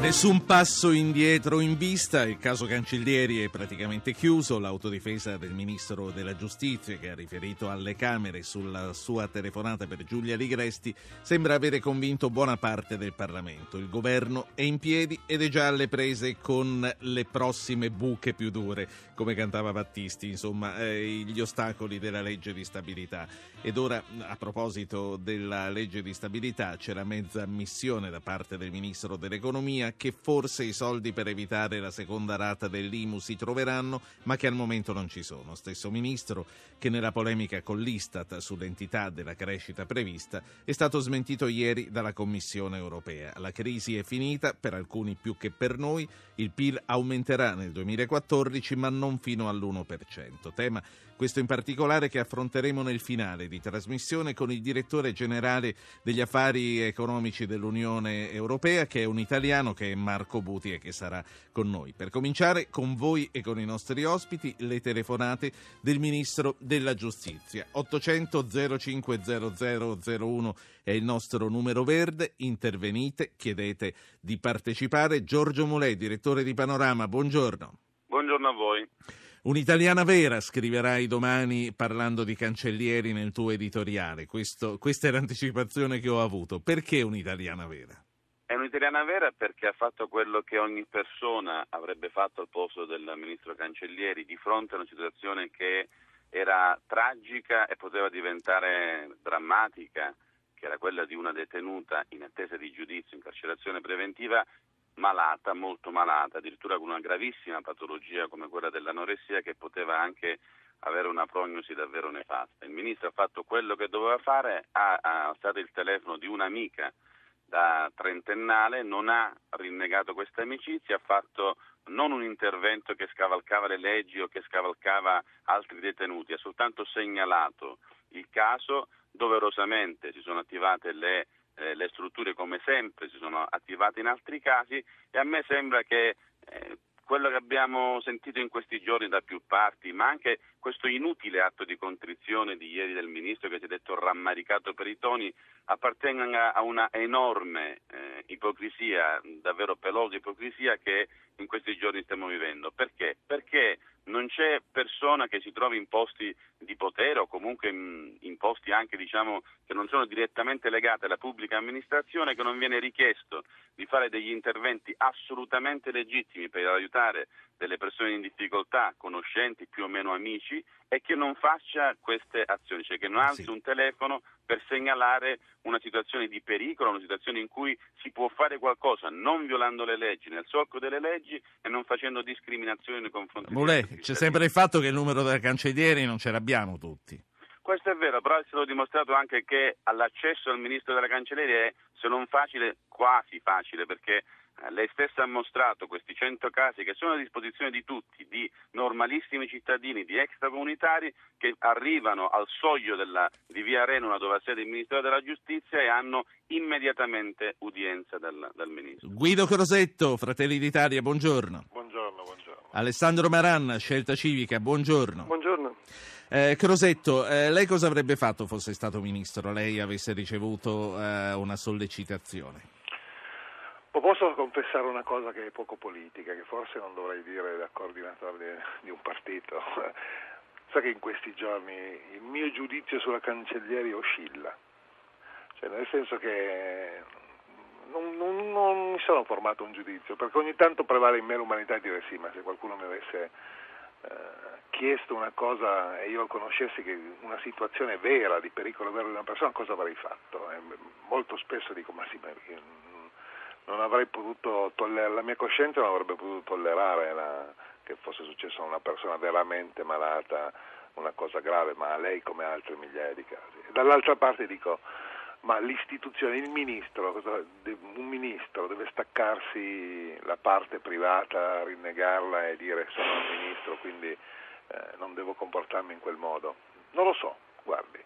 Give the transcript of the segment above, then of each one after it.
Nessun passo indietro in vista, il caso Cancellieri è praticamente chiuso, l'autodifesa del ministro della giustizia che ha riferito alle Camere sulla sua telefonata per Giulia Ligresti sembra avere convinto buona parte del Parlamento. Il governo è in piedi ed è già alle prese con le prossime buche più dure, come cantava Battisti, insomma, gli ostacoli della legge di stabilità. Ed ora, a proposito della legge di stabilità, c'è la mezza ammissione da parte del ministro dell'economia che forse i soldi per evitare la seconda rata dell'IMU si troveranno, ma che al momento non ci sono. Stesso ministro che nella polemica con l'Istat sull'entità della crescita prevista è stato smentito ieri dalla Commissione europea. La crisi è finita, per alcuni più che per noi, il PIL aumenterà nel 2014 ma non fino all'1%. Tema questo in particolare che affronteremo nel finale di trasmissione con il direttore generale degli affari economici dell'Unione Europea, che è un italiano, che è Marco Buti e che sarà con noi. Per cominciare, con voi e con i nostri ospiti, le telefonate del Ministro della Giustizia. 800 05 0001 è il nostro numero verde, intervenite, chiedete di partecipare. Giorgio Mulè, direttore di Panorama, buongiorno. Buongiorno a voi. Un'italiana vera, scriverai domani parlando di Cancellieri nel tuo editoriale. Questa è l'anticipazione che ho avuto. Perché un'italiana vera? È un'italiana vera perché ha fatto quello che ogni persona avrebbe fatto al posto del ministro Cancellieri di fronte a una situazione che era tragica e poteva diventare drammatica, che era quella di una detenuta in attesa di giudizio, incarcerazione preventiva, malata, molto malata, addirittura con una gravissima patologia come quella dell'anoressia, che poteva anche avere una prognosi davvero nefasta. Il ministro ha fatto quello che doveva fare, ha alzato il telefono di un'amica da trentennale, non ha rinnegato questa amicizia, ha fatto non un intervento che scavalcava le leggi o che scavalcava altri detenuti, ha soltanto segnalato il caso. Doverosamente si sono attivate le strutture, come sempre si sono attivate in altri casi, e a me sembra che quello che abbiamo sentito in questi giorni da più parti, ma anche questo inutile atto di contrizione di ieri del ministro, che si è detto rammaricato per i toni, appartenga a una enorme ipocrisia, davvero pelosa ipocrisia, che in questi giorni stiamo vivendo. Perché? Perché non c'è persona che si trovi in posti di potere o comunque in posti anche, diciamo, che non sono direttamente legate alla pubblica amministrazione, che non viene richiesto di fare degli interventi assolutamente legittimi per aiutare delle persone in difficoltà, conoscenti, più o meno amici, e che non faccia queste azioni, cioè che non alzi un telefono per segnalare una situazione di pericolo, una situazione in cui si può fare qualcosa non violando le leggi, nel solco delle leggi, e non facendo discriminazioni nei confronti di tutti. C'è sempre il fatto che il numero della Cancellieri non ce l'abbiamo tutti. Questo è vero, però è stato dimostrato anche che all'accesso al ministro della Cancellieri è, se non facile, quasi facile, perché lei stessa ha mostrato questi 100 casi che sono a disposizione di tutti, di normalissimi cittadini, di extracomunitari, che arrivano al soglio di via Renula, dove ha sede il Ministero della Giustizia, e hanno immediatamente udienza dal Ministro. Guido Crosetto, Fratelli d'Italia, buongiorno. Buongiorno. Alessandro Maran, Scelta Civica, buongiorno. Buongiorno. Crosetto, lei cosa avrebbe fatto fosse stato ministro, lei avesse ricevuto una sollecitazione? Posso confessare una cosa che è poco politica, che forse non dovrei dire da coordinatore di un partito. Sa che in questi giorni il mio giudizio sulla Cancellieri oscilla, cioè nel senso che non mi sono formato un giudizio, perché ogni tanto prevale in me l'umanità e dire sì, ma se qualcuno mi avesse chiesto una cosa e io conoscessi che una situazione vera, di pericolo vero di una persona, cosa avrei fatto? Molto spesso dico ma sì, ma non avrei potuto tollerare, la mia coscienza non avrebbe potuto tollerare che fosse successo a una persona veramente malata una cosa grave, ma a lei come a altre migliaia di casi. Dall'altra parte dico, ma l'istituzione, il ministro, un ministro deve staccarsi la parte privata, rinnegarla e dire sono un ministro, quindi non devo comportarmi in quel modo. Non lo so, guardi,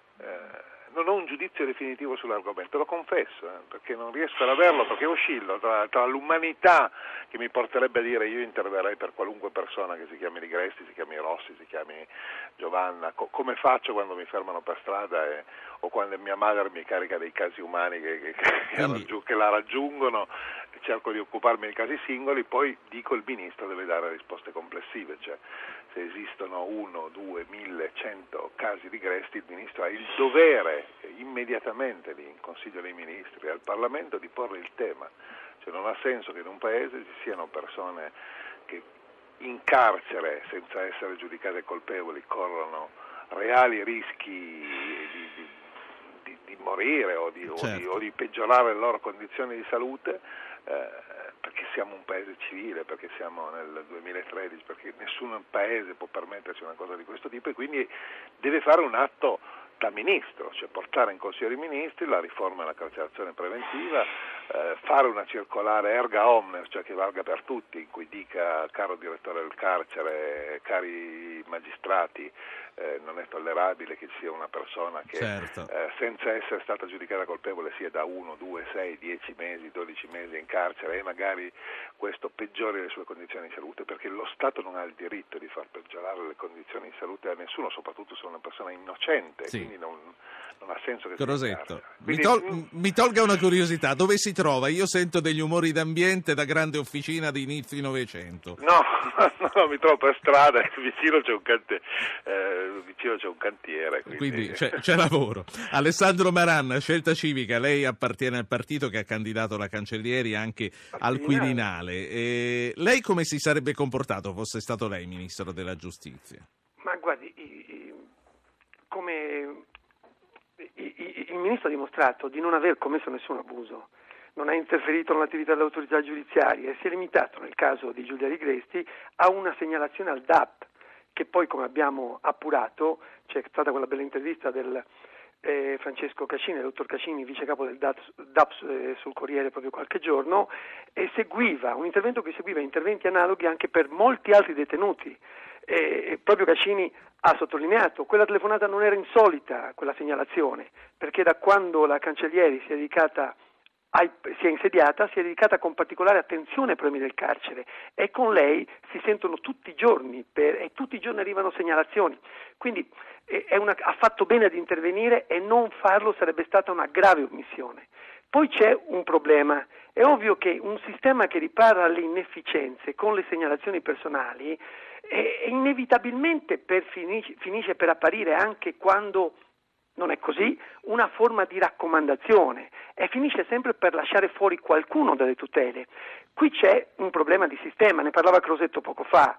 non ho un giudizio definitivo sull'argomento, lo confesso, perché non riesco ad averlo, perché oscillo tra l'umanità che mi porterebbe a dire io interverrei per qualunque persona che si chiami Ligresti, si chiami Rossi, si chiami Giovanna, come faccio quando mi fermano per strada o quando mia madre mi carica dei casi umani che la raggiungono, cerco di occuparmi dei casi singoli, poi dico il ministro deve dare risposte complessive, cioè se esistono 1, 2, 1000, 100 casi Ligresti, il ministro ha il dovere immediatamente di, in Consiglio dei Ministri, al Parlamento, di porre il tema, cioè non ha senso che in un paese ci siano persone che in carcere senza essere giudicate colpevoli corrono reali rischi di morire o di peggiorare le loro condizioni di salute, perché siamo un paese civile, perché siamo nel 2013, perché nessun paese può permettersi una cosa di questo tipo, e quindi deve fare un atto da ministro, cioè portare in Consiglio dei Ministri la riforma della carcerazione preventiva, fare una circolare erga omnes, cioè che valga per tutti, in cui dica caro direttore del carcere, cari magistrati, non è tollerabile che sia una persona che senza essere stata giudicata colpevole sia da 1, 2, 6, 10 mesi, 12 mesi in carcere, e magari questo peggiori le sue condizioni di salute, perché lo Stato non ha il diritto di far peggiorare le condizioni di salute a nessuno, soprattutto se è una persona innocente, sì. Quindi non ha senso che Crosetto, quindi mi tolga una curiosità, dove si trova? Io sento degli umori d'ambiente da grande officina di inizio Novecento. No, mi trovo per strada, vicino c'è un cantiere, quindi c'è lavoro. Alessandro Maran, Scelta Civica, lei appartiene al partito che ha candidato la Cancellieri anche al Quirinale. E lei come si sarebbe comportato fosse stato lei ministro della giustizia? Ma guardi, come il ministro ha dimostrato di non aver commesso nessun abuso, non ha interferito nell'attività dell'autorità giudiziaria e si è limitato, nel caso di Giulia Ligresti, a una segnalazione al DAP, che poi, come abbiamo appurato, c'è stata quella bella intervista del Francesco Cascini, il dottor Cascini, vice capo del DAP sul Corriere proprio qualche giorno, e seguiva un intervento che seguiva interventi analoghi anche per molti altri detenuti. E proprio Cascini ha sottolineato, quella telefonata non era insolita, quella segnalazione, perché da quando la Cancellieri si è insediata con particolare attenzione ai problemi del carcere, e con lei si sentono tutti i giorni e tutti i giorni arrivano segnalazioni, quindi ha fatto bene ad intervenire, e non farlo sarebbe stata una grave omissione. Poi c'è un problema, è ovvio che un sistema che ripara alle inefficienze con le segnalazioni personali inevitabilmente finisce per apparire, anche quando non è così, una forma di raccomandazione, e finisce sempre per lasciare fuori qualcuno dalle tutele. Qui c'è un problema di sistema, ne parlava Crosetto poco fa.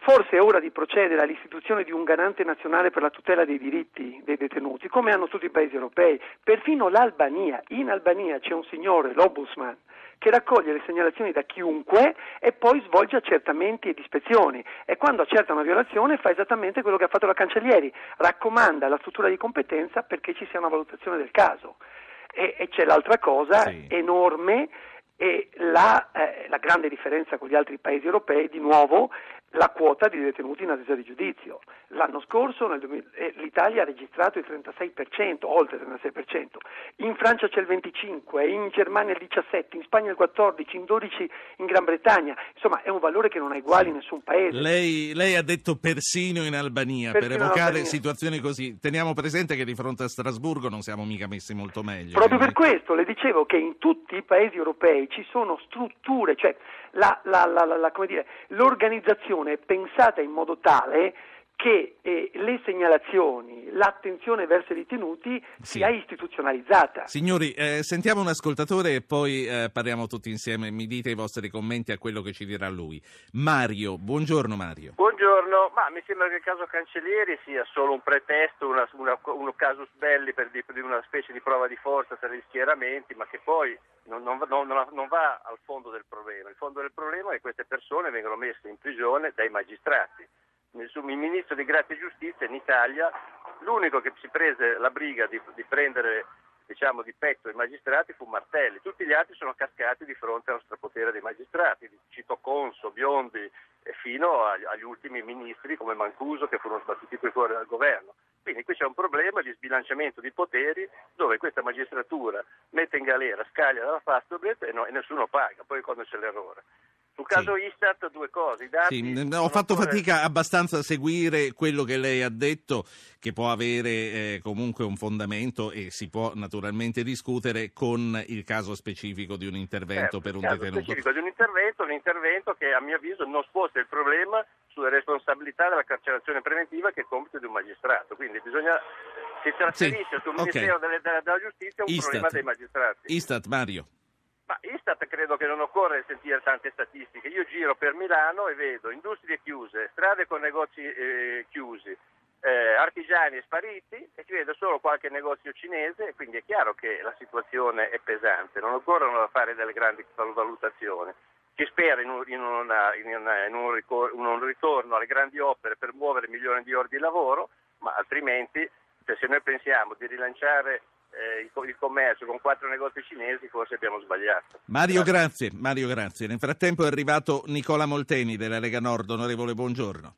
Forse è ora di procedere all'istituzione di un garante nazionale per la tutela dei diritti dei detenuti, come hanno tutti i paesi europei, perfino l'Albania. In Albania c'è un signore, l'Ombudsman, che raccoglie le segnalazioni da chiunque e poi svolge accertamenti ed ispezioni, e quando accerta una violazione fa esattamente quello che ha fatto la Cancellieri, raccomanda alla struttura di competenza perché ci sia una valutazione del caso. E c'è l'altra cosa enorme, e la grande differenza con gli altri paesi europei, di nuovo, la quota di detenuti in attesa di giudizio. L'anno scorso l'Italia ha registrato il 36%, oltre il 36%, in Francia c'è il 25%, in Germania il 17%, in Spagna il 14%, in 12% in Gran Bretagna. Insomma, è un valore che non ha uguali in nessun paese. Lei ha detto persino in Albania, per evocare Albania. Situazioni così. Teniamo presente che di fronte a Strasburgo non siamo mica messi molto meglio. Proprio per questo le dicevo che in tutti i paesi europei ci sono strutture, cioè l'organizzazione è pensata in modo tale che le segnalazioni, l'attenzione verso i detenuti sia istituzionalizzata. Signori, sentiamo un ascoltatore e poi parliamo tutti insieme, mi dite i vostri commenti a quello che ci dirà lui. Mario, buongiorno Mario. Buongiorno, ma mi sembra che il caso Cancellieri sia solo un pretesto, uno casus belli per una specie di prova di forza tra gli schieramenti, ma che poi non va al fondo del problema. Il fondo del problema è che queste persone vengono messe in prigione dai magistrati. Il ministro di Grazia e Giustizia in Italia, l'unico che si prese la briga di prendere, diciamo, di petto i magistrati fu Martelli, tutti gli altri sono cascati di fronte allo strapotere dei magistrati, cito Conso, Biondi, fino agli ultimi ministri come Mancuso, che furono sbattuti fuori dal governo. Quindi qui c'è un problema di sbilanciamento di poteri dove questa magistratura mette in galera, scaglia dalla Fastobret e nessuno paga, poi quando c'è l'errore. Sul caso Istat due cose, i dati... Sì, ho fatto fatica abbastanza a seguire quello che lei ha detto, che può avere comunque un fondamento e si può naturalmente discutere con il caso specifico di un intervento per un detenuto. Il caso specifico di un intervento che a mio avviso non sposta il problema sulle responsabilità della carcerazione preventiva che è compito di un magistrato, quindi bisogna... si trasferisce sul Ministero della Giustizia un problema dei magistrati. Istat, Mario. Ma Istat credo che non occorre sentire tante statistiche. Io giro per Milano e vedo industrie chiuse, strade con negozi chiusi, artigiani spariti e ci vedo solo qualche negozio cinese, quindi è chiaro che la situazione è pesante, non occorrono fare delle grandi valutazioni. Si spera in un ritorno alle grandi opere per muovere milioni di ore di lavoro, ma altrimenti se noi pensiamo di rilanciare il commercio con 4 negozi cinesi forse abbiamo sbagliato. Mario, grazie. Nel frattempo è arrivato Nicola Molteni della Lega Nord. Onorevole, buongiorno.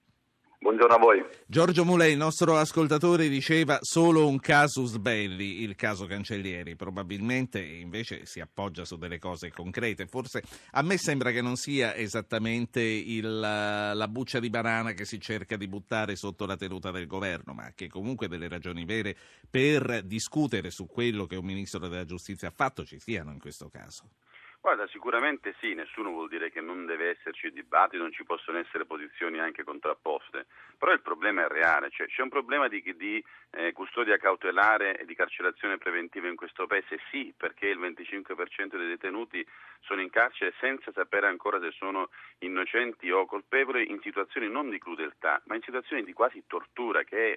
Buongiorno a voi. Giorgio Mulè, il nostro ascoltatore, diceva solo un casus belli, il caso Cancellieri. Probabilmente invece si appoggia su delle cose concrete. Forse a me sembra che non sia esattamente la buccia di banana che si cerca di buttare sotto la tenuta del governo, ma che comunque delle ragioni vere per discutere su quello che un ministro della giustizia ha fatto ci siano in questo caso. Guarda, sicuramente sì, nessuno vuol dire che non deve esserci dibattito, non ci possono essere posizioni anche contrapposte, però il problema è reale, cioè c'è un problema di custodia cautelare e di carcerazione preventiva in questo paese, sì, perché il 25% dei detenuti sono in carcere senza sapere ancora se sono innocenti o colpevoli in situazioni non di crudeltà, ma in situazioni di quasi tortura, che è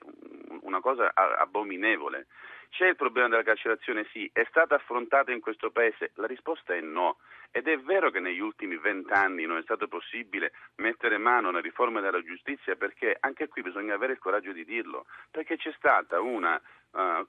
una cosa abominevole. C'è il problema della carcerazione, sì, è stata affrontata in questo paese? La risposta è no. Ed è vero che negli ultimi 20 anni non è stato possibile mettere mano alla riforma della giustizia, perché anche qui bisogna avere il coraggio di dirlo, perché c'è stata una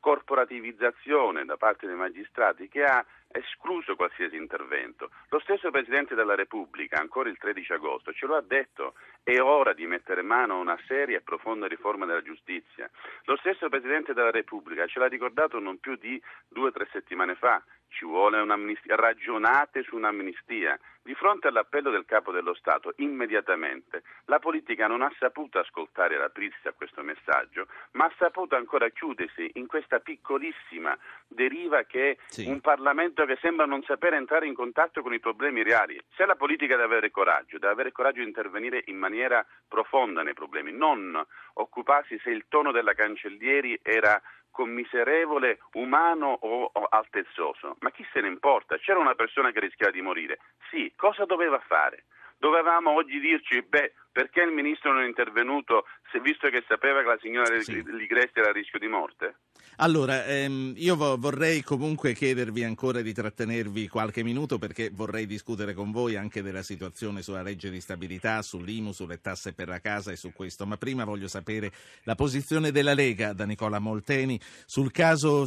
corporativizzazione da parte dei magistrati che ha escluso qualsiasi intervento. Lo stesso Presidente della Repubblica, ancora il 13 agosto, ce lo ha detto: è ora di mettere mano a una seria e profonda riforma della giustizia. Lo stesso Presidente della Repubblica ce l'ha ricordato non più di 2 o 3 settimane fa: ci vuole un'amnistia, ragionate su un'amnistia. Di fronte all'appello del Capo dello Stato, immediatamente, la politica non ha saputo ascoltare e aprirsi a questo messaggio, ma ha saputo ancora chiudersi in questa piccolissima deriva che è un Parlamento che sembra non sapere entrare in contatto con i problemi reali. Se la politica deve avere coraggio di intervenire in maniera profonda nei problemi, non occuparsi se il tono della Cancellieri era commiserevole, umano o altezzoso. Ma chi se ne importa? C'era una persona che rischiava di morire. Sì, cosa doveva fare? Dovevamo oggi dirci, perché il ministro non è intervenuto, visto che sapeva che la signora Ligresti era a rischio di morte? Allora, io vorrei comunque chiedervi ancora di trattenervi qualche minuto, perché vorrei discutere con voi anche della situazione sulla legge di stabilità, sull'IMU, sulle tasse per la casa e su questo, ma prima voglio sapere la posizione della Lega, da Nicola Molteni, sul caso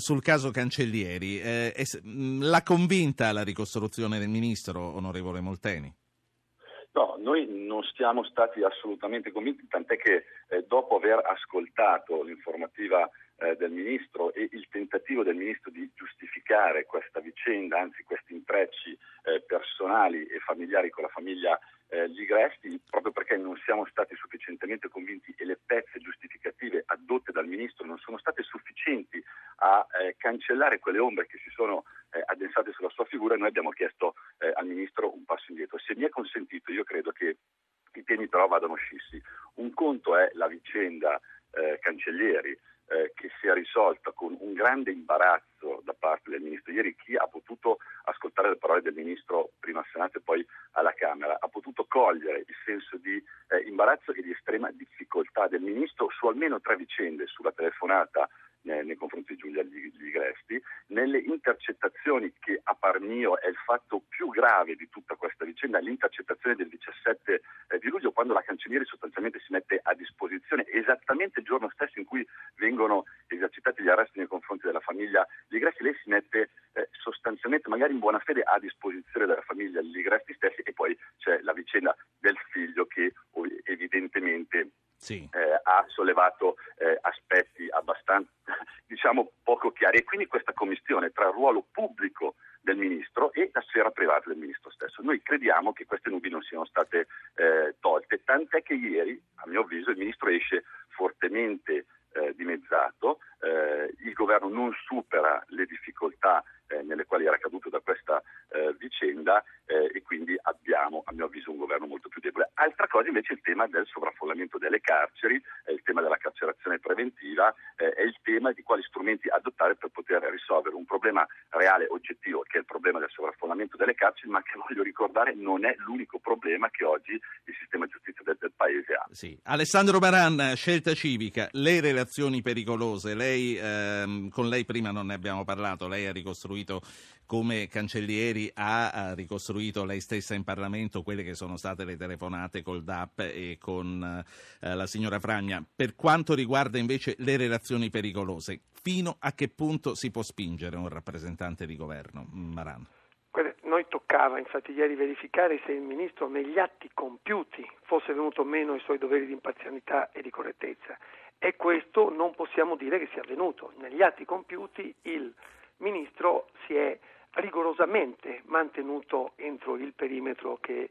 Cancellieri. L'ha convinta la ricostruzione del ministro, onorevole Molteni? No, noi non siamo stati assolutamente convinti, tant'è che dopo aver ascoltato l'informativa del ministro e il tentativo del ministro di giustificare questa vicenda, anzi questi intrecci personali e familiari con la famiglia Ligresti, proprio perché non siamo stati sufficientemente convinti e le pezze giustificative addotte dal ministro non sono state sufficienti a cancellare quelle ombre che si sono addensate sulla sua figura, noi abbiamo chiesto al ministro un passo indietro. Se mi è consentito, io credo che i temi però vadano scissi. Un conto è la vicenda Cancellieri, che sia risolta con un grande imbarazzo da parte del ministro. Ieri chi ha potuto ascoltare le parole del ministro prima al Senato e poi alla Camera ha potuto cogliere il senso di imbarazzo e di estrema difficoltà del ministro su almeno 3 vicende: sulla telefonata nei confronti di Giulia Ligresti, nelle intercettazioni, che a par mio è il fatto più grave di tutta questa vicenda, l'intercettazione del 17 di luglio, quando la Cancellieri sostanzialmente si mette a disposizione esattamente il giorno stesso in cui vengono esercitati gli arresti nei confronti della famiglia Ligresti. Lei si mette sostanzialmente, magari in buona fede, a disposizione della famiglia Ligresti stessi, e poi c'è la vicenda del figlio che evidentemente ha sollevato aspetti abbastanza e quindi questa commistione tra il ruolo pubblico del ministro e la sfera privata del ministro stesso. Noi crediamo che queste nubi non siano state tolte, tant'è che ieri, a mio avviso, il ministro esce fortemente dimezzato, il governo non supera le difficoltà nelle quali era caduto da questa vicenda e quindi abbiamo, a mio avviso, un governo molto più debole. Altra cosa invece è il tema del sovraffollamento delle carceri, è il tema della carcerazione preventiva, è il tema di quali strumenti adottare per poter risolvere un problema reale, oggettivo, che è il problema del sovraffollamento delle carceri, ma che, voglio ricordare, non è l'unico problema che oggi il sistema giustizia del Paese ha. Sì. Alessandro Maran, Scelta Civica, le relazioni pericolose, lei con lei prima non ne abbiamo parlato, lei ha ricostruito come Cancellieri ha ricostruito lei stessa in Parlamento quelle che sono state le telefonate col DAP e con la signora Fragna. Per quanto riguarda invece le relazioni pericolose, fino a che punto si può spingere un rappresentante di governo, Maran? Noi toccava infatti ieri verificare se il ministro negli atti compiuti fosse venuto meno ai suoi doveri di imparzialità e di correttezza, e questo non possiamo dire che sia avvenuto. Negli atti compiuti il Ministro si è rigorosamente mantenuto entro il perimetro che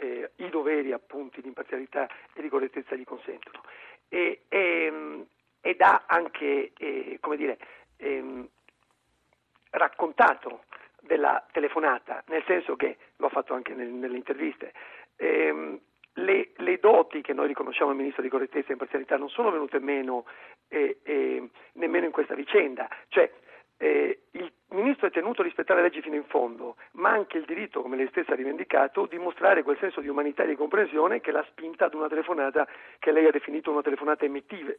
i doveri, appunto, di imparzialità e di correttezza gli consentono, ed ha anche raccontato della telefonata, nel senso che l'ho fatto anche nelle interviste. Le doti che noi riconosciamo al Ministro di correttezza e imparzialità non sono venute meno nemmeno in questa vicenda, cioè il ministro è tenuto a rispettare le leggi fino in fondo, ma anche il diritto, come lei stessa ha rivendicato, di mostrare quel senso di umanità e di comprensione che l'ha spinta ad una telefonata che lei ha definito una telefonata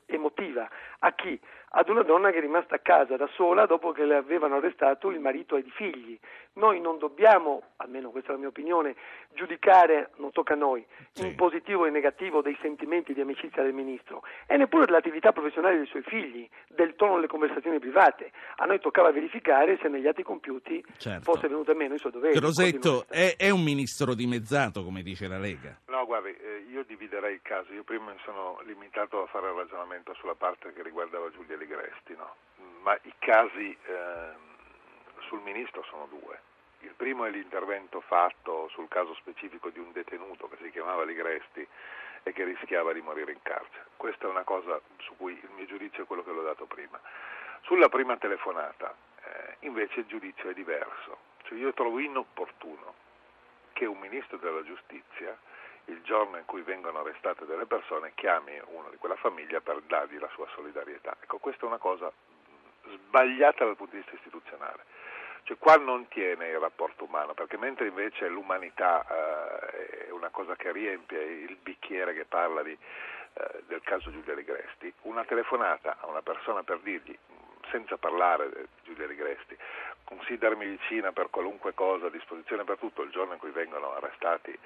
emotiva. A chi? Ad una donna che è rimasta a casa da sola dopo che le avevano arrestato il marito e i figli. Noi non dobbiamo, almeno questa è la mia opinione, giudicare, non tocca a noi, in positivo e negativo dei sentimenti di amicizia del ministro, e neppure dell'attività professionale dei suoi figli, del tono delle conversazioni private. A noi toccava verificare se negli atti compiuti fosse venuto a meno i suoi doveri. Crosetto è un ministro dimezzato, come dice la Lega? No, guardi, io dividerei il caso. Io prima mi sono limitato a fare il ragionamento sulla parte che riguardava Giulia Ligresti, no? Ma i casi sul ministro sono due. Il primo è l'intervento fatto sul caso specifico di un detenuto che si chiamava Ligresti e che rischiava di morire in carcere. Questa è una cosa su cui il mio giudizio è quello che l'ho dato prima. Sulla prima telefonata, invece, il giudizio è diverso. Cioè, io trovo inopportuno che un ministro della giustizia, il giorno in cui vengono arrestate delle persone, chiami uno di quella famiglia per dargli la sua solidarietà. Ecco, questa è una cosa sbagliata dal punto di vista istituzionale. Cioè, qua non tiene il rapporto umano, perché mentre invece l'umanità è una cosa che riempie il bicchiere che parla del caso Giulia Ligresti, una telefonata a una persona per dirgli, senza parlare di Giulia Ligresti, considerami vicina per qualunque cosa, a disposizione per tutto, il giorno in cui vengono arrestati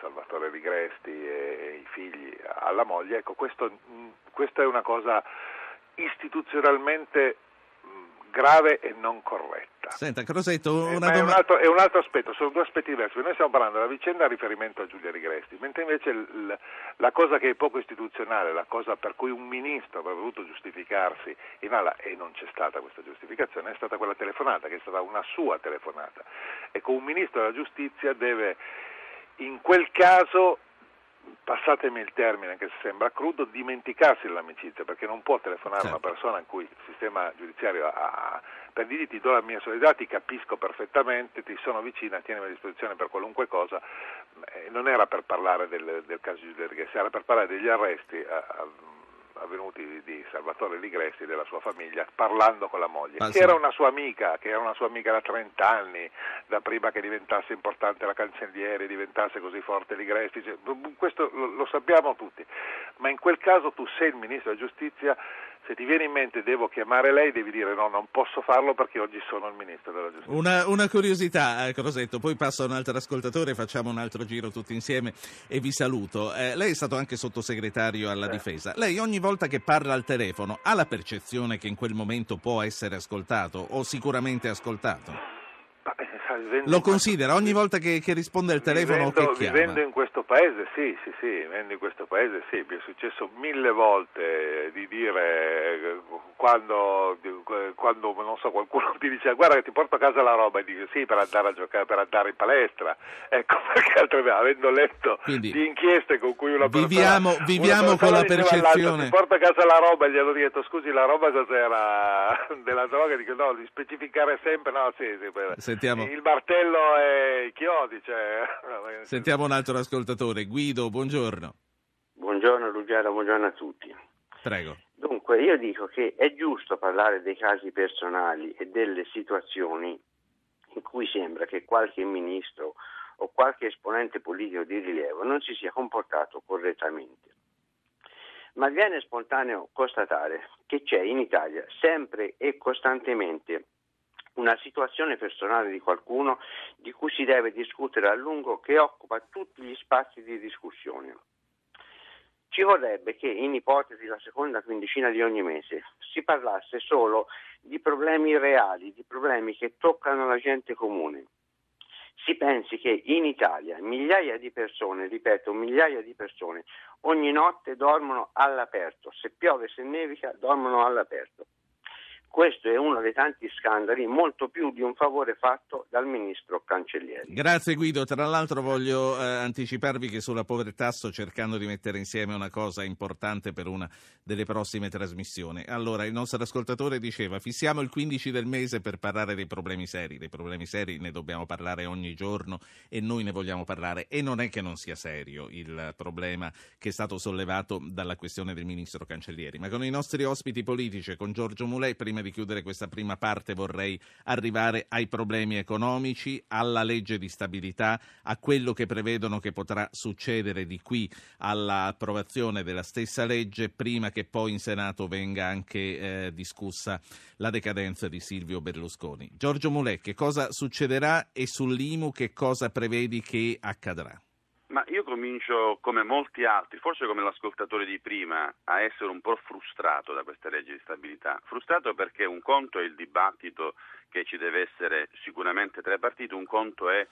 Salvatore Ligresti e i figli alla moglie, ecco, questa è una cosa istituzionalmente grave e non corretta. Senta, Crosetto, è un altro aspetto, sono due aspetti diversi. Noi stiamo parlando della vicenda a riferimento a Giulia Ligresti, mentre invece la cosa che è poco istituzionale, la cosa per cui un ministro avrebbe dovuto giustificarsi in aula, e non c'è stata questa giustificazione, è stata quella telefonata, che è stata una sua telefonata. Ecco, un ministro della giustizia deve, in quel caso, passatemi il termine che sembra crudo, dimenticarsi dell'amicizia, perché non può telefonare a una persona in cui il sistema giudiziario per dirgli ti do la mia solidarietà, ti capisco perfettamente, ti sono vicina, tienimi a disposizione per qualunque cosa. Non era per parlare del caso Giulia Ligresti, era per parlare degli arresti avvenuti di Salvatore Ligresti e della sua famiglia, parlando con la moglie, che era una sua amica da 30 anni, da prima che diventasse importante la Cancellieri, diventasse così forte Ligresti, cioè, questo lo sappiamo tutti, ma in quel caso tu sei il ministro della giustizia, se ti viene in mente devo chiamare lei, devi dire no, non posso farlo perché oggi sono il ministro della giustizia. Una curiosità, Crosetto, poi passo a un altro ascoltatore, facciamo un altro giro tutti insieme e vi saluto. Lei è stato anche sottosegretario alla difesa. Lei ogni volta che parla al telefono ha la percezione che in quel momento può essere ascoltato o sicuramente ascoltato? Lo considera ogni volta che risponde al telefono che chiama? Vivendo in questo paese sì, mi è successo 1000 volte di dire quando non so, qualcuno ti dice guarda che ti porto a casa la roba, e dico sì, per andare a giocare, per andare in palestra, ecco, perché altrimenti, avendo letto quindi, di inchieste con cui una persona viviamo con la percezione, ti porto a casa la roba, e gli hanno detto scusi la roba cos'era, della droga, dico no, di specificare sempre, no sì, sentiamo. Il martello e i chiodi, cioè. Sentiamo un altro ascoltatore. Guido, buongiorno. Buongiorno Ruggero, buongiorno a tutti. Prego. Dunque, io dico che è giusto parlare dei casi personali e delle situazioni in cui sembra che qualche ministro o qualche esponente politico di rilievo non si sia comportato correttamente. Ma viene spontaneo constatare che c'è in Italia sempre e costantemente una situazione personale di qualcuno di cui si deve discutere a lungo, che occupa tutti gli spazi di discussione. Ci vorrebbe che, in ipotesi, la seconda quindicina di ogni mese si parlasse solo di problemi reali, di problemi che toccano la gente comune. Si pensi che in Italia migliaia di persone, ripeto, migliaia di persone, ogni notte dormono all'aperto, se piove, se nevica, dormono all'aperto. Questo è uno dei tanti scandali, molto più di un favore fatto dal ministro Cancellieri. Grazie Guido, tra l'altro voglio anticiparvi che sulla povertà sto cercando di mettere insieme una cosa importante per una delle prossime trasmissioni. Allora, il nostro ascoltatore diceva, fissiamo il 15 del mese per parlare dei problemi seri ne dobbiamo parlare ogni giorno e noi ne vogliamo parlare, e non è che non sia serio il problema che è stato sollevato dalla questione del ministro Cancellieri, ma con i nostri ospiti politici, con Giorgio Mulè, prima di chiudere questa prima parte vorrei arrivare ai problemi economici, alla legge di stabilità, a quello che prevedono che potrà succedere di qui all'approvazione della stessa legge, prima che poi in Senato venga anche discussa la decadenza di Silvio Berlusconi. Giorgio Mulè, che cosa succederà, e sull'IMU che cosa prevedi che accadrà? Ma io comincio, come molti altri, forse come l'ascoltatore di prima, a essere un po' frustrato da questa legge di stabilità. Frustrato perché un conto è il dibattito che ci deve essere sicuramente tra i partiti, un conto è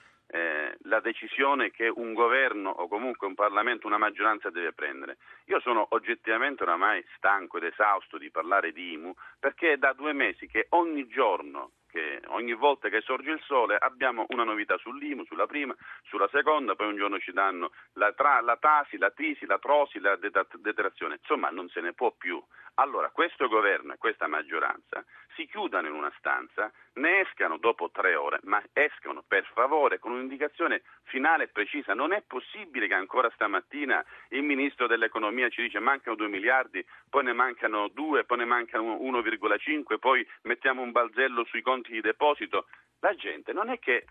la decisione che un governo o comunque un Parlamento, una maggioranza deve prendere. Io sono oggettivamente oramai stanco ed esausto di parlare di IMU, perché è da 2 mesi che ogni giorno, che ogni volta che sorge il sole abbiamo una novità sull'IMU, sulla prima, sulla seconda, poi un giorno ci danno la TASI, la TISI, la TROSI, la detrazione, insomma non se ne può più. Allora questo governo e questa maggioranza si chiudano in una stanza, ne escano dopo 3 ore, ma escano per favore con un'indicazione finale e precisa. Non è possibile che ancora stamattina il Ministro dell'Economia ci dice mancano 2 miliardi, poi ne mancano 2, poi ne mancano 1,5, poi mettiamo un balzello sui conti di deposito. La gente non è che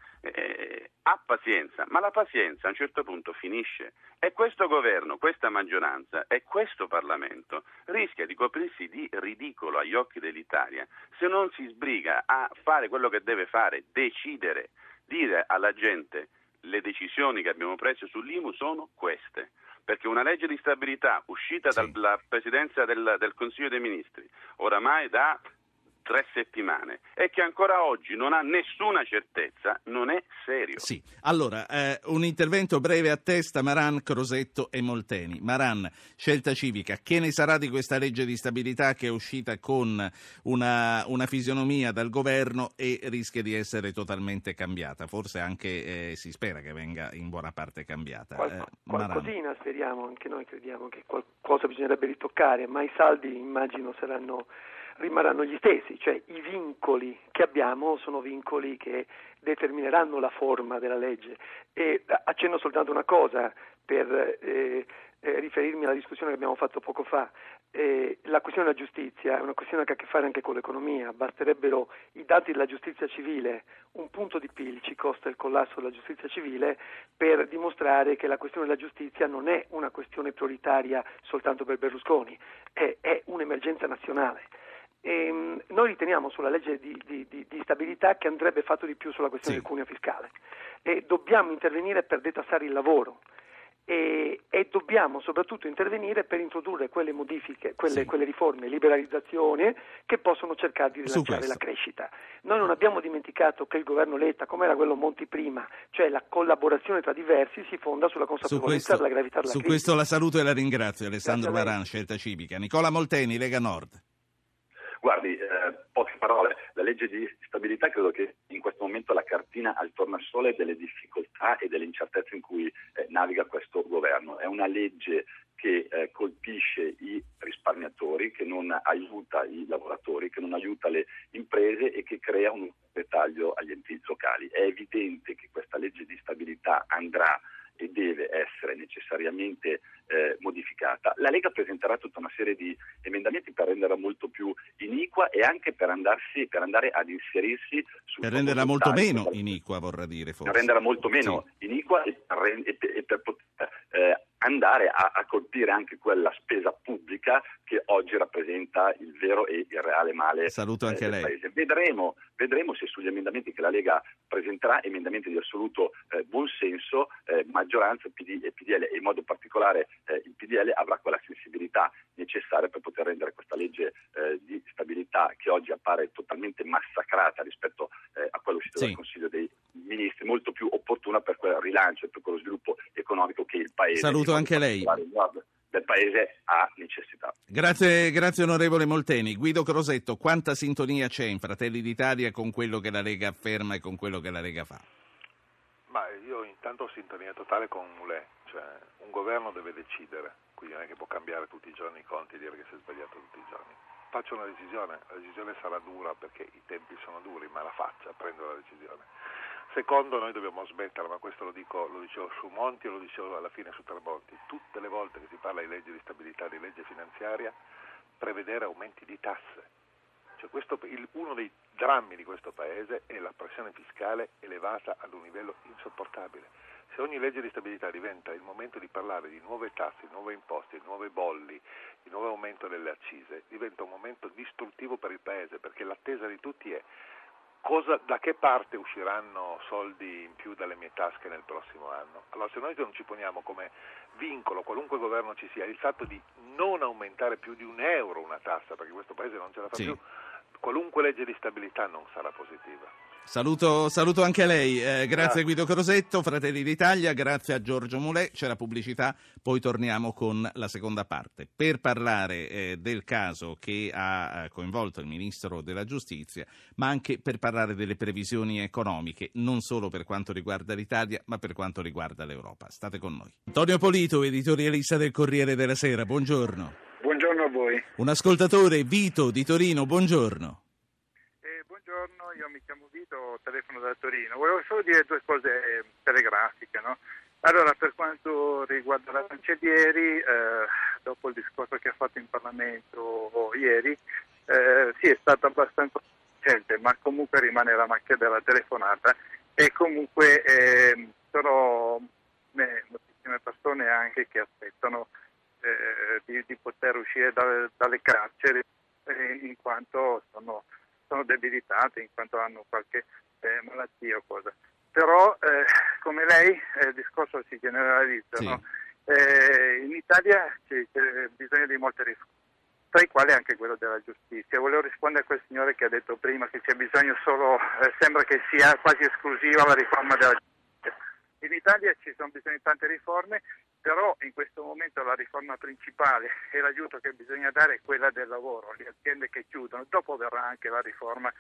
ha pazienza, ma la pazienza a un certo punto finisce, e questo governo, questa maggioranza e questo Parlamento rischia di coprirsi di ridicolo agli occhi dell'Italia se non si sbriga a fare quello che deve fare, decidere, dire alla gente le decisioni che abbiamo preso sull'IMU sono queste. Perché una legge di stabilità uscita dalla Presidenza del Consiglio dei Ministri oramai da 3 settimane e che ancora oggi non ha nessuna certezza, non è serio. Sì, allora un intervento breve a testa, Maran, Crosetto e Molteni. Maran, Scelta Civica, che ne sarà di questa legge di stabilità che è uscita con una fisionomia dal governo e rischia di essere totalmente cambiata, forse anche si spera che venga in buona parte cambiata. Qualcosina speriamo, anche noi crediamo che qualcosa bisognerebbe ritoccare, ma i saldi immagino rimarranno gli stessi, cioè i vincoli che abbiamo sono vincoli che determineranno la forma della legge. E accenno soltanto una cosa per riferirmi alla discussione che abbiamo fatto poco fa. La questione della giustizia è una questione che ha a che fare anche con l'economia, basterebbero i dati della giustizia civile, 1 punto di PIL ci costa il collasso della giustizia civile, per dimostrare che la questione della giustizia non è una questione prioritaria soltanto per Berlusconi, è un'emergenza nazionale. Noi riteniamo sulla legge di stabilità che andrebbe fatto di più sulla questione del cuneo fiscale, e dobbiamo intervenire per detassare il lavoro, e dobbiamo soprattutto intervenire per introdurre quelle modifiche, quelle riforme, liberalizzazioni che possono cercare di rilanciare la crescita. Noi non abbiamo dimenticato che il governo Letta, come era quello Monti prima, cioè la collaborazione tra diversi si fonda sulla consapevolezza della gravità della crisi. Su questo la saluto e la ringrazio. Alessandro Maran, Scelta Civica. Nicola Molteni, Lega Nord. Guardi, poche parole, la legge di stabilità credo che in questo momento la cartina al tornasole delle difficoltà e delle incertezze in cui naviga questo governo. È una legge che colpisce i risparmiatori, che non aiuta i lavoratori, che non aiuta le imprese e che crea un taglio agli enti locali. È evidente che questa legge di stabilità andrà e deve essere necessariamente modificata. La Lega presenterà tutta una serie di emendamenti per renderla molto più iniqua e anche per andare ad inserirsi sul per renderla molto meno iniqua, vorrà dire, forse. Per renderla molto meno iniqua e per poter andare a colpire anche quella spesa pubblica che oggi rappresenta il vero e il reale male. Saluto anche del lei. Paese. Vedremo se sugli emendamenti che la Lega presenterà, emendamenti di assoluto buonsenso, maggioranza PD e PDL, e in modo particolare il PDL avrà quella sensibilità necessaria per poter rendere questa legge di stabilità, che oggi appare totalmente massacrata rispetto a quello uscito dal Consiglio dei Ministri, molto più opportuna per quel rilancio e per quello sviluppo economico che il Paese... Saluto anche lei. ...del Paese ha necessità. Grazie onorevole Molteni. Guido Crosetto, quanta sintonia c'è in Fratelli d'Italia con quello che la Lega afferma e con quello che la Lega fa? Ma io intanto ho sintonia totale con Mulè, cioè un governo deve decidere, quindi non è che può cambiare tutti i giorni i conti e dire che si è sbagliato tutti i giorni. Faccio una decisione, la decisione sarà dura perché i tempi sono duri, ma la faccia, prendo la decisione. Secondo, noi dobbiamo smettere, ma questo lo dicevo su Monti e lo dicevo alla fine su Tremonti, tutte le volte che si parla di legge di stabilità, di legge finanziaria, prevedere aumenti di tasse. Cioè uno dei drammi di questo Paese è la pressione fiscale elevata ad un livello insopportabile. Se ogni legge di stabilità diventa il momento di parlare di nuove tasse, di nuove imposte, di nuove bolli, di nuovo aumento delle accise, diventa un momento distruttivo per il Paese, perché l'attesa di tutti è da che parte usciranno soldi in più dalle mie tasche nel prossimo anno. Allora, se noi non ci poniamo come vincolo, qualunque governo ci sia, il fatto di non aumentare più di €1 una tassa, perché questo Paese non ce la fa più, qualunque legge di stabilità non sarà positiva. Saluto anche lei, grazie. Guido Crosetto, Fratelli d'Italia, grazie a Giorgio Mulè. C'è la pubblicità, poi torniamo con la seconda parte per parlare del caso che ha coinvolto il Ministro della Giustizia, ma anche per parlare delle previsioni economiche, non solo per quanto riguarda l'Italia, ma per quanto riguarda l'Europa. State con noi. Antonio Polito, editorialista del Corriere della Sera, buongiorno. Buongiorno a voi. Un ascoltatore, Vito di Torino, buongiorno. Buongiorno, io mi chiamo Vito, telefono da Torino. Volevo solo dire due cose telegrafiche, no? Allora, per quanto riguarda la Cancellieri, dopo il discorso che ha fatto in Parlamento ieri, sì, è stata abbastanza urgente, ma comunque rimane la macchia della telefonata, e comunque sono moltissime persone anche che aspettano di poter uscire dalle carceri, in quanto sono debilitate, in quanto hanno qualche malattia o cosa. Però, come lei, il discorso si generalizza. Sì. No? In Italia c'è bisogno di molte riforme, tra i quali anche quello della giustizia. Volevo rispondere a quel signore che ha detto prima che c'è bisogno solo, sembra che sia quasi esclusiva la riforma della giustizia. In Italia ci sono bisogno di tante riforme, però in questo momento la riforma principale e l'aiuto che bisogna dare è quella del lavoro, le aziende che chiudono. Dopo verrà anche la riforma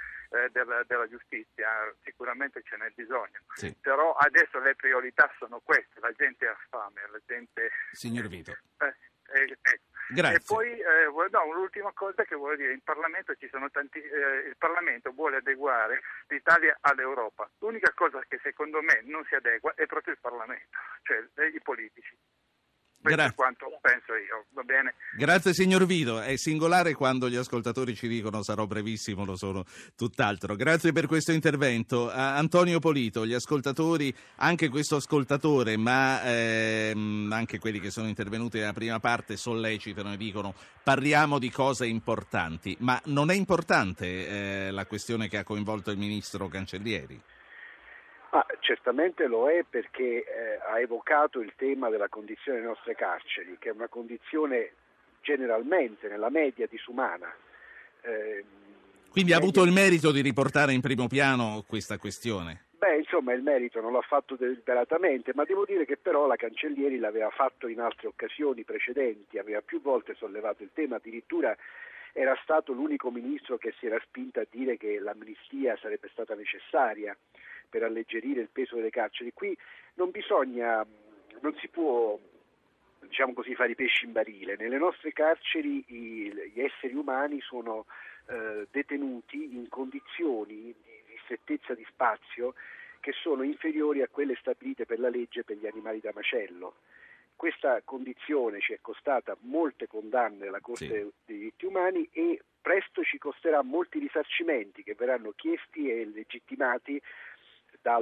della giustizia, sicuramente ce n'è bisogno. Sì. Però adesso le priorità sono queste, la gente ha fame, la gente... Signor Vito. Grazie. E poi l'ultima cosa che voglio dire, in Parlamento ci sono tanti, il Parlamento vuole adeguare l'Italia all'Europa. L'unica cosa che secondo me non si adegua è proprio il Parlamento, cioè i politici. Questo è quanto penso io, va bene? Grazie signor Vito, è singolare quando gli ascoltatori ci dicono sarò brevissimo, lo sono tutt'altro. Grazie per questo intervento. Antonio Polito, gli ascoltatori, anche questo ascoltatore, ma anche quelli che sono intervenuti nella prima parte sollecitano e dicono parliamo di cose importanti, ma non è importante la questione che ha coinvolto il ministro Cancellieri? Ah, certamente lo è, perché ha evocato il tema della condizione delle nostre carceri, che è una condizione generalmente, nella media, disumana. Quindi ha avuto il merito di riportare in primo piano questa questione? Beh, insomma, il merito non l'ha fatto deliberatamente, ma devo dire che però la Cancellieri l'aveva fatto in altre occasioni precedenti, aveva più volte sollevato il tema, addirittura era stato l'unico ministro che si era spinto a dire che l'amnistia sarebbe stata necessaria per alleggerire il peso delle carceri. Qui non si può, diciamo così, fare i pesci in barile. Nelle nostre carceri gli esseri umani sono detenuti in condizioni di ristrettezza di spazio che sono inferiori a quelle stabilite per la legge per gli animali da macello. Questa condizione ci è costata molte condanne alla Corte dei diritti umani e presto ci costerà molti risarcimenti che verranno chiesti e legittimati da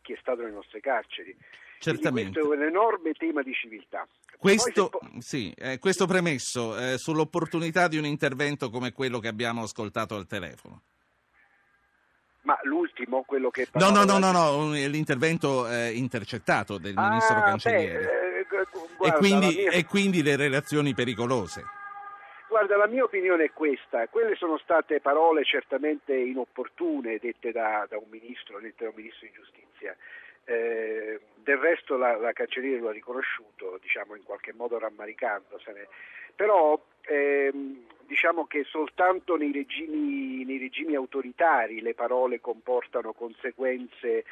chi è stato nelle nostre carceri. Certamente. Questo è un enorme tema di civiltà. Questo premesso sull'opportunità di un intervento come quello che abbiamo ascoltato al telefono. Ma l'ultimo, quello che... No, l'intervento intercettato del ministro Cancellieri. E quindi le relazioni pericolose. Guarda, la mia opinione è questa. Quelle sono state parole certamente inopportune dette da un ministro, di giustizia. Del resto la Cancellieri lo ha riconosciuto, diciamo in qualche modo rammaricandosene. Però diciamo che soltanto nei regimi autoritari le parole comportano conseguenze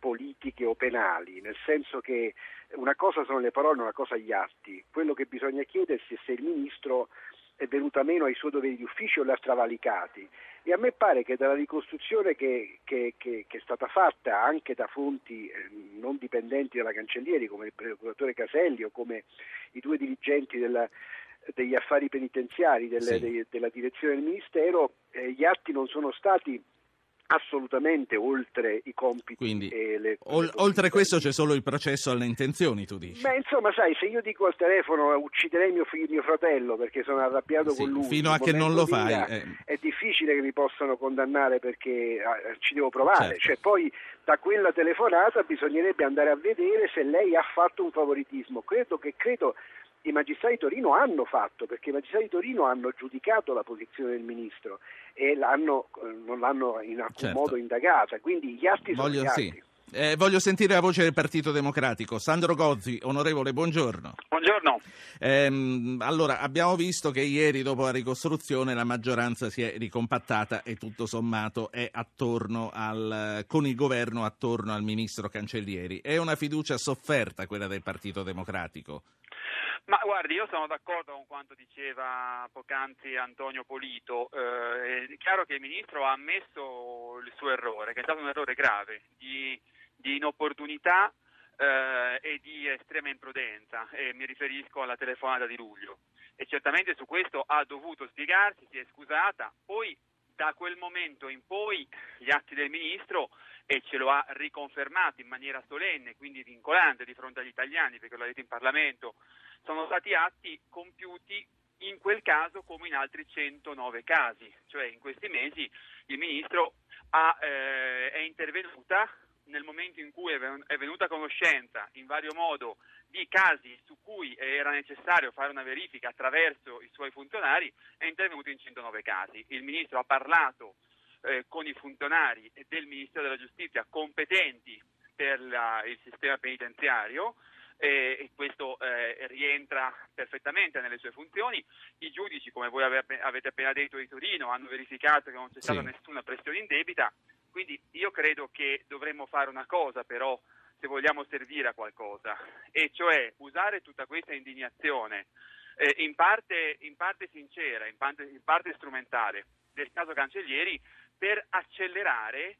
politiche o penali, nel senso che una cosa sono le parole, una cosa gli atti. Quello che bisogna chiedersi è se il ministro è venuta meno ai suoi doveri di ufficio o li ha stravalicati, e a me pare che dalla ricostruzione che è stata fatta anche da fonti non dipendenti dalla Cancellieri, come il procuratore Caselli o come i due dirigenti degli affari penitenziari della direzione del Ministero, gli atti non sono stati assolutamente oltre i compiti. Quindi, oltre questo c'è solo il processo alle intenzioni, tu dici? Beh, insomma, sai, se io dico al telefono ucciderei mio fratello perché sono arrabbiato con lui, fino a che non lo fai è difficile che mi possano condannare perché ci devo provare, certo. Cioè, poi da quella telefonata bisognerebbe andare a vedere se lei ha fatto un favoritismo. Credo i magistrati di Torino hanno fatto, perché i magistrati di Torino hanno giudicato la posizione del ministro e non l'hanno in alcun modo indagata, quindi gli atti sono gli atti. Voglio sentire la voce del Partito Democratico. Sandro Gozi, onorevole, buongiorno. Buongiorno. Allora, abbiamo visto che ieri dopo la ricostruzione la maggioranza si è ricompattata e tutto sommato è con il governo attorno al ministro Cancellieri. È una fiducia sofferta quella del Partito Democratico? Ma guardi, io sono d'accordo con quanto diceva poc'anzi Antonio Polito. È chiaro che il ministro ha ammesso il suo errore, che è stato un errore grave di inopportunità e di estrema imprudenza, e mi riferisco alla telefonata di luglio, e certamente su questo ha dovuto spiegarsi, si è scusata. Poi da quel momento in poi gli atti del ministro, e ce lo ha riconfermato in maniera solenne, quindi vincolante di fronte agli italiani, perché lo ha detto in Parlamento, sono stati atti compiuti in quel caso come in altri 109 casi, cioè in questi mesi il ministro è intervenuta nel momento in cui è venuta a conoscenza in vario modo di casi su cui era necessario fare una verifica attraverso i suoi funzionari, è intervenuto in 109 casi. Il ministro ha parlato con i funzionari del Ministero della Giustizia competenti per il sistema penitenziario, e questo rientra perfettamente nelle sue funzioni. I giudici, come voi avete appena detto, di Torino hanno verificato che non c'è stata nessuna pressione indebita, quindi io credo che dovremmo fare una cosa però, se vogliamo servire a qualcosa, e cioè usare tutta questa indignazione in parte sincera, in parte strumentale del caso Cancellieri, per accelerare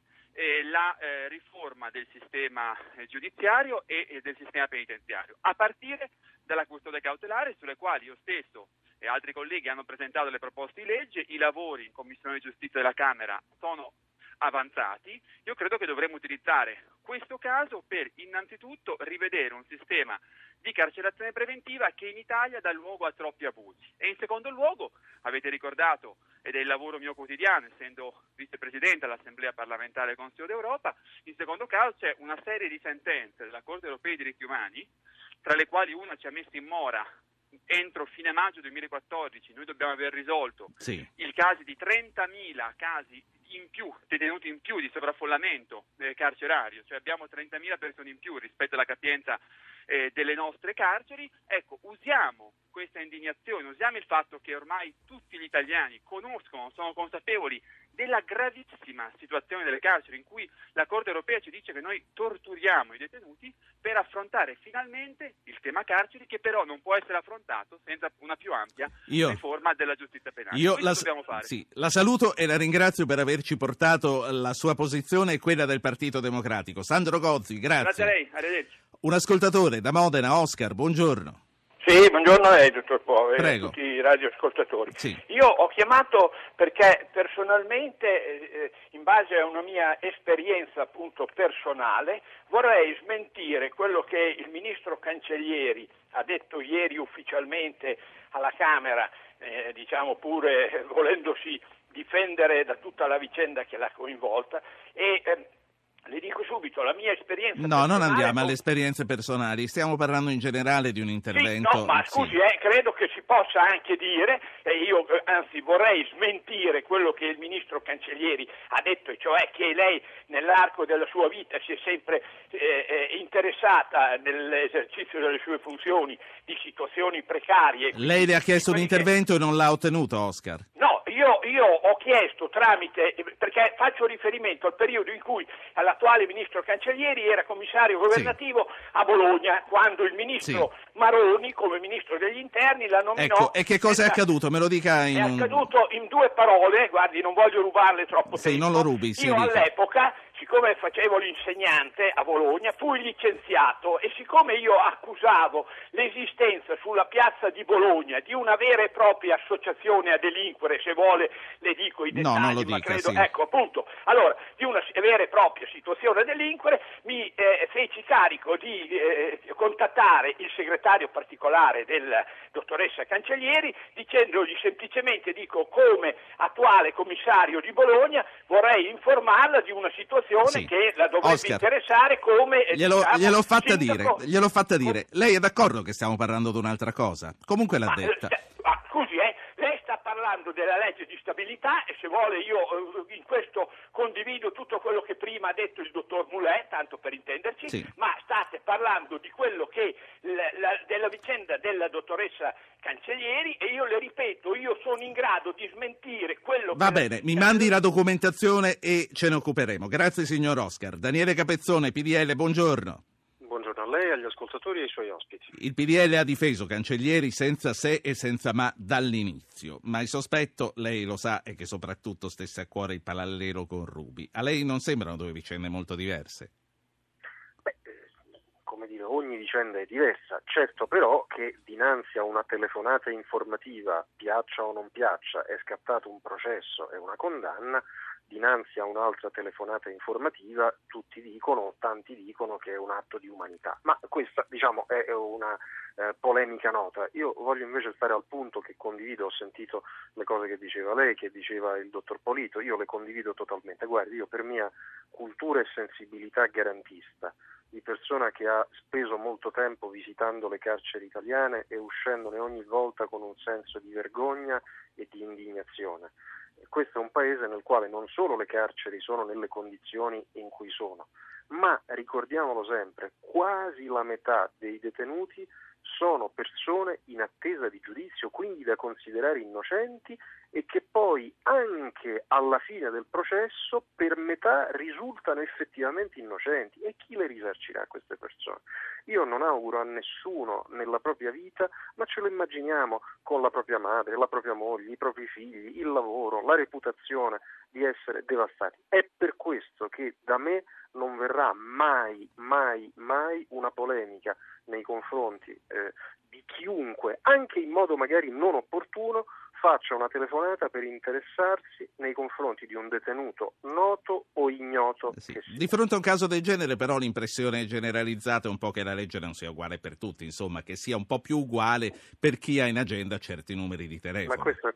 la riforma del sistema giudiziario e del sistema penitenziario, a partire dalla custodia cautelare, sulle quali io stesso e altri colleghi hanno presentato le proposte di legge. I lavori in Commissione Giustizia della Camera sono avanzati. Io credo che dovremmo utilizzare questo caso per innanzitutto rivedere un sistema di carcerazione preventiva che in Italia dà luogo a troppi abusi, e in secondo luogo, avete ricordato, ed è il lavoro mio quotidiano, essendo vicepresidente all'Assemblea parlamentare del Consiglio d'Europa, in secondo caso c'è una serie di sentenze della Corte europea dei diritti umani, tra le quali una ci ha messo in mora entro fine maggio 2014, noi dobbiamo aver risolto il caso di 30.000 casi in più, detenuti in più di sovraffollamento carcerario, cioè abbiamo 30.000 persone in più rispetto alla capienza delle nostre carceri. Ecco, usiamo questa indignazione, usiamo il fatto che ormai tutti gli italiani conoscono, sono consapevoli della gravissima situazione delle carceri in cui la Corte europea ci dice che noi torturiamo i detenuti, per affrontare finalmente il tema carceri, che però non può essere affrontato senza una più ampia riforma della giustizia penale. Dobbiamo fare. Sì, la saluto e la ringrazio per averci portato la sua posizione e quella del Partito Democratico. Sandro Gozi, grazie. Grazie a lei, arrivederci. Un ascoltatore da Modena, Oscar, buongiorno. Sì, buongiorno a lei, dottor Po, e a tutti i radioascoltatori. Sì. Io ho chiamato perché personalmente, in base a una mia esperienza appunto personale, vorrei smentire quello che il ministro Cancellieri ha detto ieri ufficialmente alla Camera, diciamo pure volendosi difendere da tutta la vicenda che l'ha coinvolta, e... le dico subito, la mia esperienza personale... No, non andiamo alle esperienze personali, stiamo parlando in generale di un intervento... Sì, no, ma scusi, credo che si possa anche dire, io anzi vorrei smentire quello che il ministro Cancellieri ha detto, e cioè che lei nell'arco della sua vita si è sempre interessata nell'esercizio delle sue funzioni di situazioni precarie... Lei le ha chiesto un intervento e non l'ha ottenuto, Oscar? No, io ho chiesto tramite... perché faccio riferimento al periodo in cui... l'attuale ministro Cancellieri era commissario governativo a Bologna, quando il ministro Maroni, come ministro degli interni, la nominò... Ecco, e che cosa è accaduto? Me lo dica in... È accaduto in due parole, guardi, non voglio rubarle troppo tempo. Sì, non lo rubi, sì. Io all'epoca... siccome facevo l'insegnante a Bologna, fui licenziato e siccome io accusavo l'esistenza sulla piazza di Bologna di una vera e propria associazione a delinquere, se vuole le dico i dettagli, no, non lo dica, ma credo, sì. Ecco appunto, allora di una vera e propria situazione a delinquere, mi feci carico di contattare il segretario particolare della dottoressa Cancellieri dicendogli semplicemente, dico, come attuale commissario di Bologna vorrei informarla di una situazione che la dovrebbe interessare come... Gliel'ho fatta dire. Lei è d'accordo che stiamo parlando di un'altra cosa? Comunque l'ha detta. Scusi, lei sta parlando della legge di stabilità e se vuole io in questo condivido tutto quello che prima ha detto il dottor Mulè, tanto per intenderci, ma state parlando di quello che della vicenda della dottoressa Cancellieri e io le ripeto, io sono in grado di smentire quello che... Va bene, mi mandi la documentazione e ce ne occuperemo. Grazie signor Oscar. Daniele Capezzone, PDL, buongiorno. Buongiorno a lei, agli ascoltatori e ai suoi ospiti. Il PDL ha difeso Cancellieri senza se e senza ma dall'inizio, ma il sospetto, lei lo sa, è che soprattutto stesse a cuore il parallelo con Ruby. A lei non sembrano due vicende molto diverse? Beh, come dire, ogni vicenda è diversa. Certo però che dinanzi a una telefonata informativa, piaccia o non piaccia, è scattato un processo e una condanna, dinanzi a un'altra telefonata informativa tutti dicono, tanti dicono che è un atto di umanità, ma questa diciamo è una polemica nota. Io voglio invece stare al punto che condivido, ho sentito le cose che diceva lei, che diceva il dottor Polito, io le condivido totalmente. Guardi, io per mia cultura e sensibilità garantista, di persona che ha speso molto tempo visitando le carceri italiane e uscendone ogni volta con un senso di vergogna e di indignazione. Questo è un paese nel quale non solo le carceri sono nelle condizioni in cui sono, ma ricordiamolo sempre, quasi la metà dei detenuti sono persone in attesa di giudizio, quindi da considerare innocenti e che poi anche alla fine del processo per metà risultano effettivamente innocenti. E chi le risarcirà queste persone? Io non auguro a nessuno nella propria vita, ma ce lo immaginiamo con la propria madre, la propria moglie, i propri figli, il lavoro, la reputazione, di essere devastati. È per questo che da me non verrà mai, mai, mai una polemica nei confronti di chiunque, anche in modo magari non opportuno, faccia una telefonata per interessarsi nei confronti di un detenuto noto o ignoto. Sì. Di fronte a un caso del genere però l'impressione generalizzata è un po' che la legge non sia uguale per tutti, insomma, che sia un po' più uguale per chi ha in agenda certi numeri di telefono. Ma questo è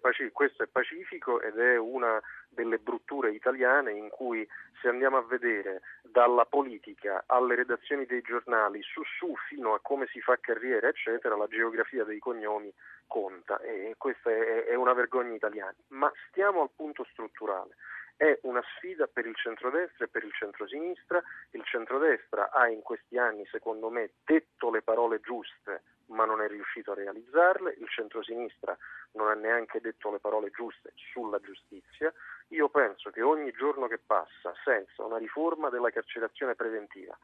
pacifico ed è una delle brutture italiane in cui, se andiamo a vedere dalla politica alle redazioni dei giornali, su fino a come si fa carriera eccetera, la geografia dei cognomi conta, e questa è una vergogna italiana. Ma stiamo al punto strutturale, è una sfida per il centrodestra e per il centrosinistra. Il centrodestra ha in questi anni, secondo me, detto le parole giuste, ma non è riuscito a realizzarle. Il centrosinistra non ha neanche detto le parole giuste sulla giustizia. Io penso che ogni giorno che passa senza una riforma della carcerazione preventiva,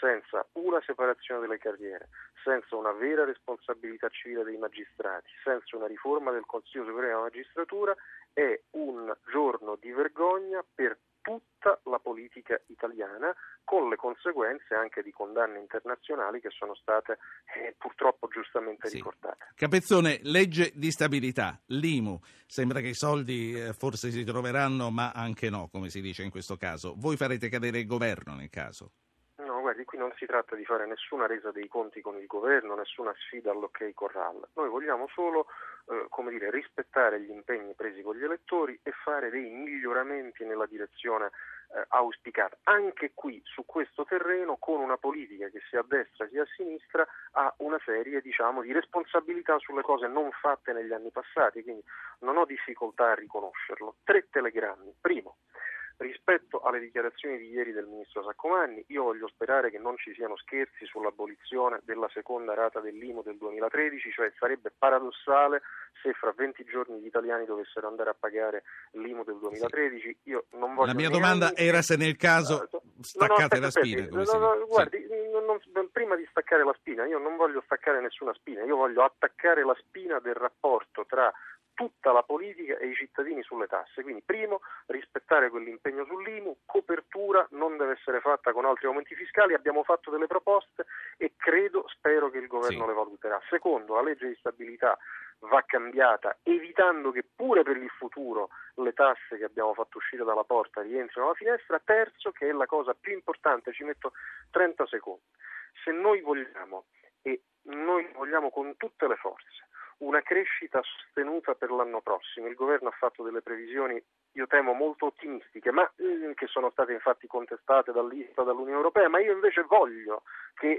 senza una separazione delle carriere, senza una vera responsabilità civile dei magistrati, senza una riforma del Consiglio Superiore della Magistratura, è un giorno di vergogna per tutta la politica italiana, con le conseguenze anche di condanne internazionali che sono state purtroppo giustamente ricordate. Capezzone, legge di stabilità, l'IMU, sembra che i soldi forse si troveranno, ma anche no, come si dice in questo caso. Voi farete cadere il governo nel caso? Qui non si tratta di fare nessuna resa dei conti con il governo, nessuna sfida all'ok corral. Noi vogliamo solo rispettare gli impegni presi con gli elettori e fare dei miglioramenti nella direzione auspicata. Anche qui, su questo terreno, con una politica che sia a destra sia a sinistra ha una serie di responsabilità sulle cose non fatte negli anni passati, quindi non ho difficoltà a riconoscerlo. 3 telegrammi. Primo, rispetto alle dichiarazioni di ieri del ministro Saccomanni, io voglio sperare che non ci siano scherzi sull'abolizione della seconda rata dell'IMU del 2013, cioè sarebbe paradossale se fra 20 giorni gli italiani dovessero andare a pagare l'IMU del 2013. Sì. Io non voglio. La mia domanda era se nel caso staccate la spina. Prima di staccare la spina, io non voglio staccare nessuna spina, io voglio attaccare la spina del rapporto tra tutta la politica e i cittadini sulle tasse. Quindi primo, rispettare quell'impegno sull'IMU, copertura non deve essere fatta con altri aumenti fiscali, abbiamo fatto delle proposte e spero che il governo le valuterà. Secondo, la legge di stabilità va cambiata evitando che pure per il futuro le tasse che abbiamo fatto uscire dalla porta rientrino alla finestra. Terzo, che è la cosa più importante, ci metto 30 secondi, se noi vogliamo, e noi vogliamo con tutte le forze, una crescita sostenuta per l'anno prossimo. Il governo ha fatto delle previsioni, io temo, molto ottimistiche, ma che sono state infatti contestate dall'Istat, dall'Unione Europea, ma io invece voglio che,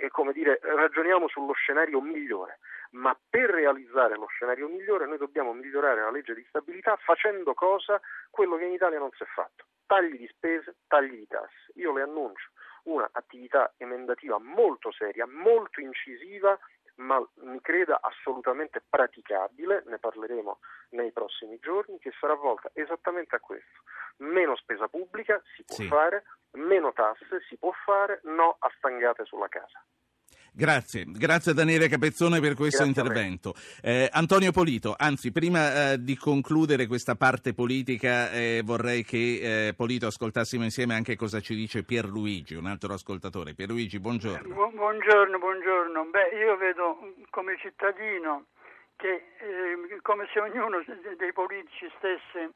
ragioniamo sullo scenario migliore, ma per realizzare lo scenario migliore noi dobbiamo migliorare la legge di stabilità facendo cosa? Quello che in Italia non si è fatto. Tagli di spese, tagli di tasse. Io le annuncio una attività emendativa molto seria, molto incisiva, ma mi creda assolutamente praticabile, ne parleremo nei prossimi giorni, che sarà volta esattamente a questo. Meno spesa pubblica si può fare, meno tasse si può fare, no a stangate sulla casa. Grazie Daniele Capezzone per questo intervento. Antonio Polito, anzi prima di concludere questa parte politica vorrei che Polito ascoltassimo insieme anche cosa ci dice Pierluigi, un altro ascoltatore. Pierluigi, buongiorno. Buongiorno. Io vedo come cittadino che come se ognuno dei politici stesse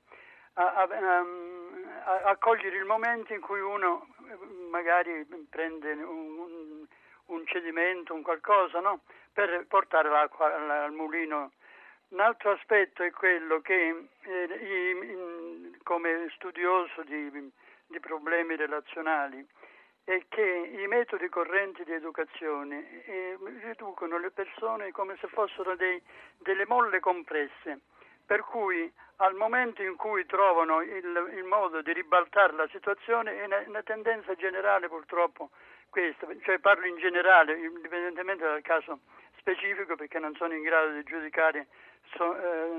a cogliere il momento in cui uno magari prende un cedimento, un qualcosa, no? Per portare l'acqua al mulino. Un altro aspetto è quello che, come studioso di problemi relazionali, è che i metodi correnti di educazione riducono le persone come se fossero delle molle compresse, per cui al momento in cui trovano il modo di ribaltare la situazione è una tendenza generale purtroppo. Questo, cioè parlo in generale, indipendentemente dal caso specifico, perché non sono in grado di giudicare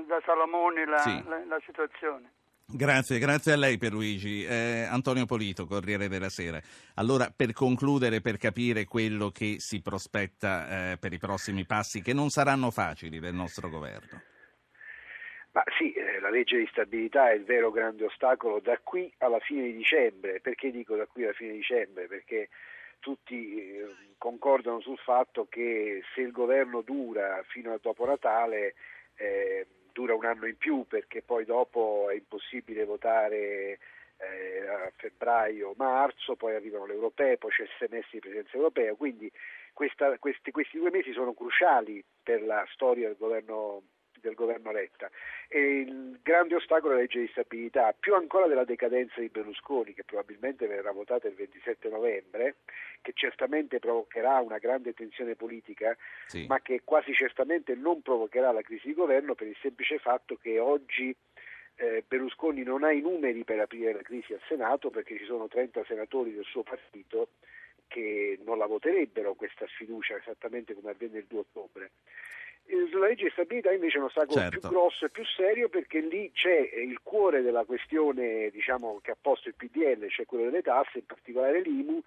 da Salamone la situazione. Grazie a lei Pierluigi. Antonio Polito, Corriere della Sera. Allora, per concludere, per capire quello che si prospetta per i prossimi passi, che non saranno facili del nostro governo. Ma sì, la legge di stabilità è il vero grande ostacolo da qui alla fine di dicembre. Perché dico da qui alla fine di dicembre? Perché tutti concordano sul fatto che se il governo dura fino a dopo Natale dura un anno in più, perché poi dopo è impossibile votare a febbraio, marzo, poi arrivano le europee, poi c'è il semestre di presidenza europea, quindi questi 2 mesi sono cruciali per la storia del governo Letta. E il grande ostacolo è la legge di stabilità, più ancora della decadenza di Berlusconi, che probabilmente verrà votata il 27 novembre, che certamente provocherà una grande tensione politica, ma che quasi certamente non provocherà la crisi di governo, per il semplice fatto che oggi Berlusconi non ha i numeri per aprire la crisi al Senato, perché ci sono 30 senatori del suo partito che non la voterebbero questa sfiducia, esattamente come avvenne il 2 ottobre. La legge di stabilità invece è un ostacolo più grosso e più serio, perché lì c'è il cuore della questione, diciamo, che ha posto il PDL, cioè quello delle tasse, in particolare l'IMU,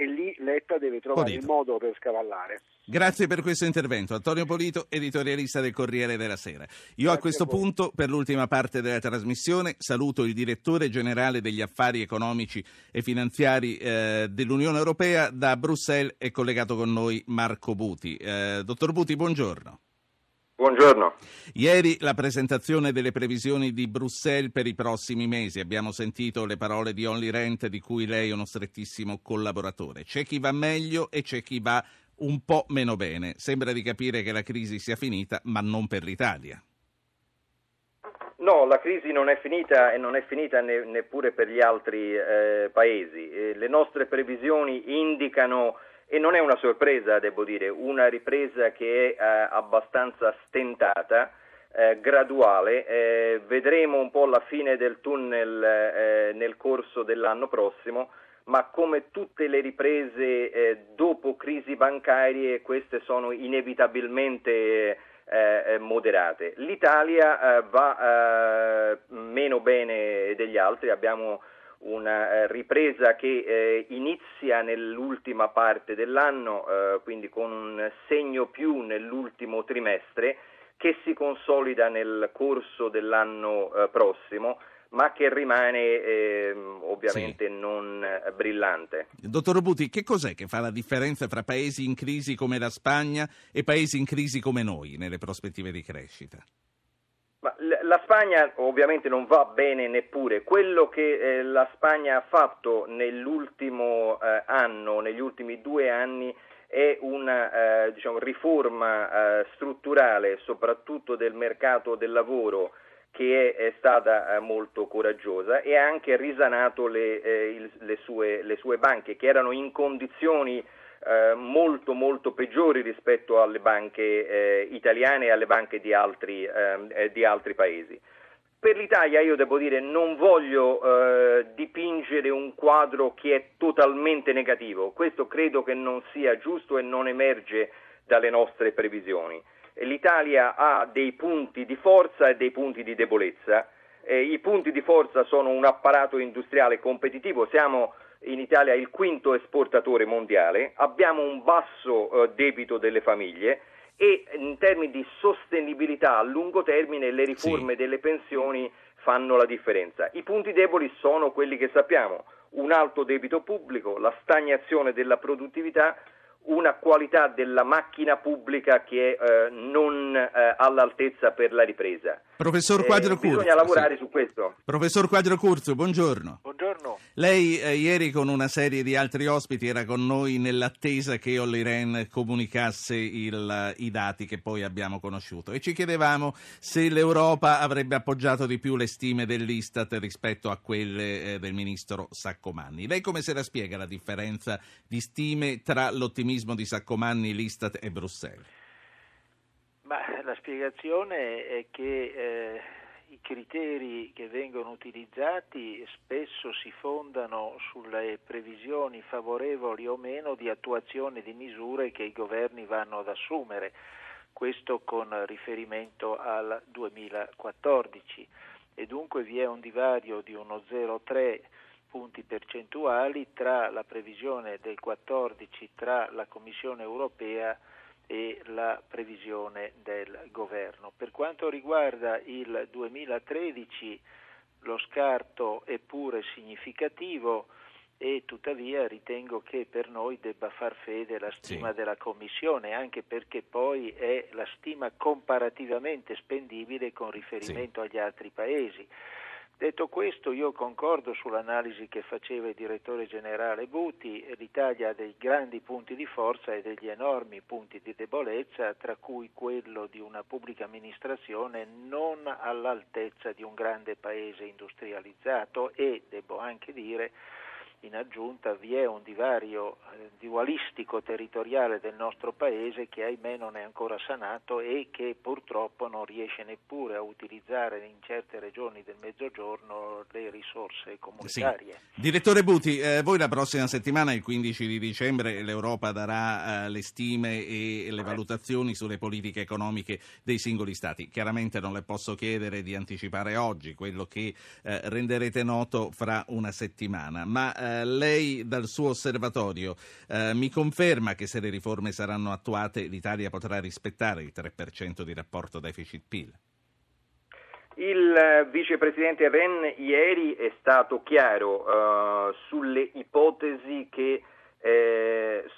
e lì Letta deve trovare il modo per scavallare. Grazie per questo intervento. Antonio Polito, editorialista del Corriere della Sera. Io a questo punto, per l'ultima parte della trasmissione, saluto il direttore generale degli affari economici e finanziari dell'Unione Europea. Da Bruxelles è collegato con noi Marco Buti. Dottor Buti, buongiorno. Buongiorno. Ieri la presentazione delle previsioni di Bruxelles per i prossimi mesi. Abbiamo sentito le parole di Olli Rehn, di cui lei è uno strettissimo collaboratore. C'è chi va meglio e c'è chi va un po' meno bene. Sembra di capire che la crisi sia finita, ma non per l'Italia. No, la crisi non è finita e non è finita neppure per gli altri paesi. Le nostre previsioni indicano, e non è una sorpresa, devo dire, una ripresa che è abbastanza stentata, graduale. Vedremo un po' la fine del tunnel nel corso dell'anno prossimo, ma come tutte le riprese dopo crisi bancarie, queste sono inevitabilmente moderate. L'Italia va meno bene degli altri, abbiamo una ripresa che inizia nell'ultima parte dell'anno, quindi con un segno più nell'ultimo trimestre, che si consolida nel corso dell'anno prossimo, ma che rimane ovviamente non brillante. Dottor Buti, che cos'è che fa la differenza tra paesi in crisi come la Spagna e paesi in crisi come noi nelle prospettive di crescita? Ma la Spagna ovviamente non va bene neppure. Quello che la Spagna ha fatto nell'ultimo anno, negli ultimi 2 anni, è una riforma strutturale, soprattutto del mercato del lavoro, che è stata molto coraggiosa, e ha anche risanato le sue banche, che erano in condizioni molto molto peggiori rispetto alle banche italiane e alle banche di altri paesi. Per l'Italia, io devo dire, non voglio dipingere un quadro che è totalmente negativo. Questo credo che non sia giusto e non emerge dalle nostre previsioni. L'Italia ha dei punti di forza e dei punti di debolezza. I punti di forza sono un apparato industriale competitivo, siamo in Italia il 5º esportatore mondiale, abbiamo un basso debito delle famiglie, e in termini di sostenibilità a lungo termine le riforme delle pensioni fanno la differenza. I punti deboli sono quelli che sappiamo: un alto debito pubblico, la stagnazione della produttività, una qualità della macchina pubblica che è non all'altezza per la ripresa. Professor Quadrio Curzio, bisogna lavorare su questo. Professor Quadrio Curzio, buongiorno. Buongiorno. Lei ieri, con una serie di altri ospiti, era con noi nell'attesa che Olli Rehn comunicasse i dati che poi abbiamo conosciuto, e ci chiedevamo se l'Europa avrebbe appoggiato di più le stime dell'Istat rispetto a quelle del ministro Saccomanni. Lei come se la spiega la differenza di stime tra l'ottimismo di Saccomanni, l'Istat e Bruxelles? Ma la spiegazione è che i criteri che vengono utilizzati spesso si fondano sulle previsioni favorevoli o meno di attuazione di misure che i governi vanno ad assumere, questo con riferimento al 2014, e dunque vi è un divario di uno 0,3 punti percentuali tra la previsione del 14 tra la Commissione europea e la previsione del governo. Per quanto riguarda il 2013, lo scarto è pure significativo, e tuttavia ritengo che per noi debba far fede la stima della Commissione, anche perché poi è la stima comparativamente spendibile con riferimento agli altri paesi. Detto questo, io concordo sull'analisi che faceva il direttore generale Buti. L'Italia ha dei grandi punti di forza e degli enormi punti di debolezza, tra cui quello di una pubblica amministrazione non all'altezza di un grande paese industrializzato, e, devo anche dire, in aggiunta vi è un divario dualistico territoriale del nostro Paese che ahimè non è ancora sanato e che purtroppo non riesce neppure a utilizzare in certe regioni del Mezzogiorno le risorse comunitarie. Sì. Direttore Buti, voi la prossima settimana, il 15 di dicembre, l'Europa darà le stime e le valutazioni sulle politiche economiche dei singoli Stati. Chiaramente non le posso chiedere di anticipare oggi quello che renderete noto fra una settimana, ma lei dal suo osservatorio mi conferma che se le riforme saranno attuate l'Italia potrà rispettare il 3% di rapporto deficit-PIL? Il vicepresidente Rehn ieri è stato chiaro sulle ipotesi che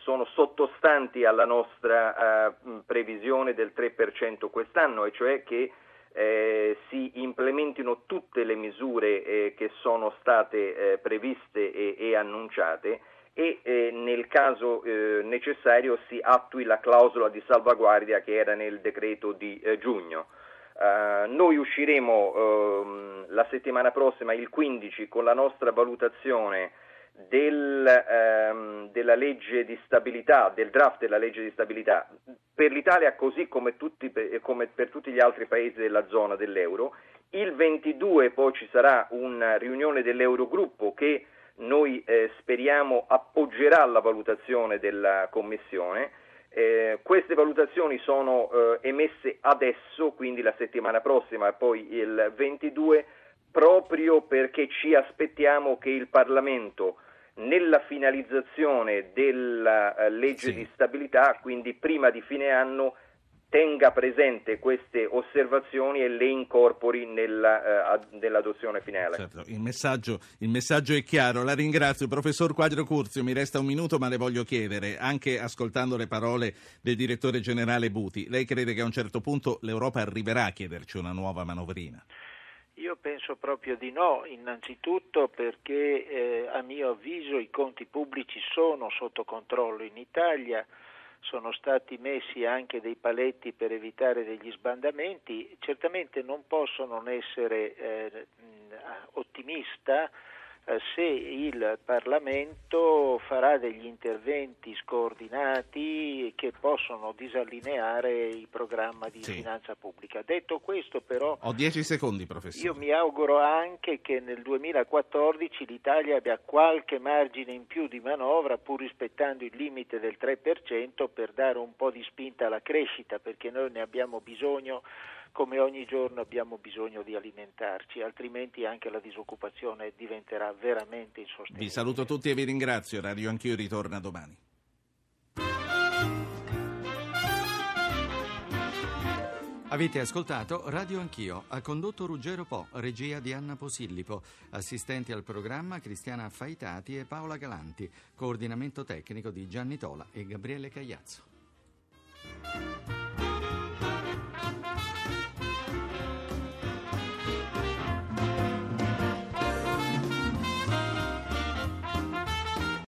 sono sottostanti alla nostra previsione del 3% quest'anno, e cioè che si implementino tutte le misure che sono state previste e annunciate, e nel caso necessario si attui la clausola di salvaguardia che era nel decreto di giugno. Noi usciremo la settimana prossima, il 15, con la nostra valutazione della legge di stabilità, del draft della legge di stabilità per l'Italia, così come per tutti gli altri paesi della zona dell'euro. Il 22 poi ci sarà una riunione dell'Eurogruppo che noi speriamo appoggerà la valutazione della Commissione. Queste valutazioni sono emesse adesso, quindi la settimana prossima e poi il 22, proprio perché ci aspettiamo che il Parlamento, nella finalizzazione della legge di stabilità, quindi prima di fine anno, tenga presente queste osservazioni e le incorpori nell'adozione finale. Certo, il messaggio è chiaro. La ringrazio. Professor Quadrio Curzio, mi resta un minuto, ma le voglio chiedere, anche ascoltando le parole del direttore generale Buti, lei crede che a un certo punto l'Europa arriverà a chiederci una nuova manovrina? Io penso proprio di no, innanzitutto perché a mio avviso i conti pubblici sono sotto controllo in Italia, sono stati messi anche dei paletti per evitare degli sbandamenti. Certamente non posso non essere ottimista se il Parlamento farà degli interventi scoordinati che possono disallineare il programma di finanza pubblica. Detto questo, però, ho 10 secondi, professore. Io mi auguro anche che nel 2014 l'Italia abbia qualche margine in più di manovra, pur rispettando il limite del 3%, per dare un po' di spinta alla crescita, perché noi ne abbiamo bisogno. Come ogni giorno abbiamo bisogno di alimentarci, altrimenti anche la disoccupazione diventerà veramente insostenibile. Vi saluto tutti e vi ringrazio. Radio Anch'io ritorna domani. Avete ascoltato Radio Anch'io, ha condotto Ruggero Po, regia di Anna Posillipo, assistenti al programma Cristiana Affaitati e Paola Galanti, coordinamento tecnico di Gianni Tola e Gabriele Cagliazzo.